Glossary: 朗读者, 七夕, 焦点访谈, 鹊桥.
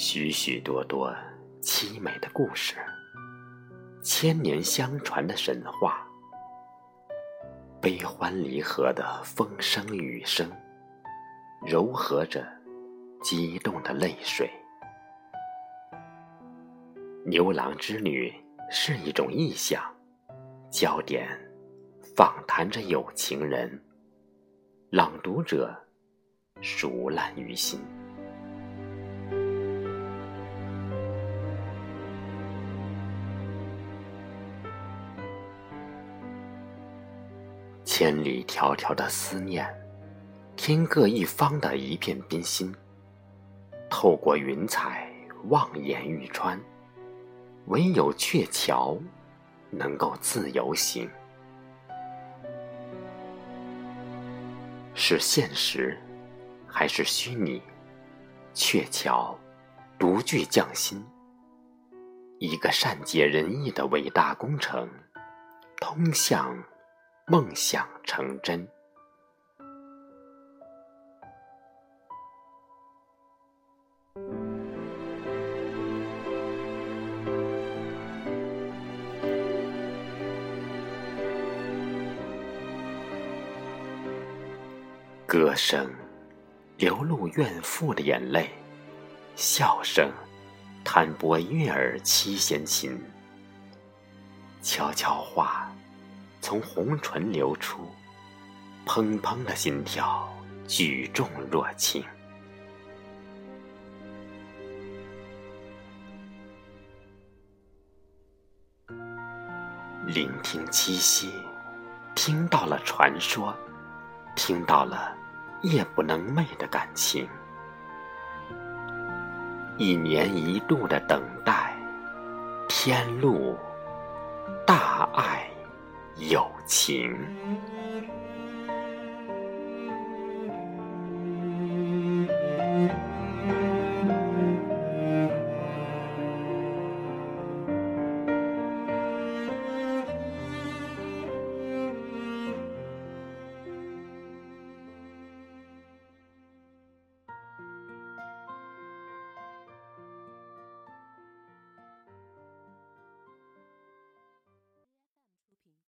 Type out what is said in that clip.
许许多多凄美的故事，千年相传的神话，悲欢离合的风声雨声，柔和着激动的泪水。牛郎织女是一种意象，焦点访谈着有情人，朗读者熟烂于心。千里迢迢的思念，天各一方的一片冰心，透过云彩望眼欲穿，唯有鹊桥能够自由行。是现实还是虚拟，鹊桥独具匠心，一个善解人意的伟大工程，通向梦想成真。歌声流露怨妇的眼泪，笑声弹拨悦耳七弦琴，悄悄话从红唇流出，砰砰的心跳举重若轻。聆听七夕，听到了传说，听到了夜不能寐的感情。一年一度的等待，天路大爱有情。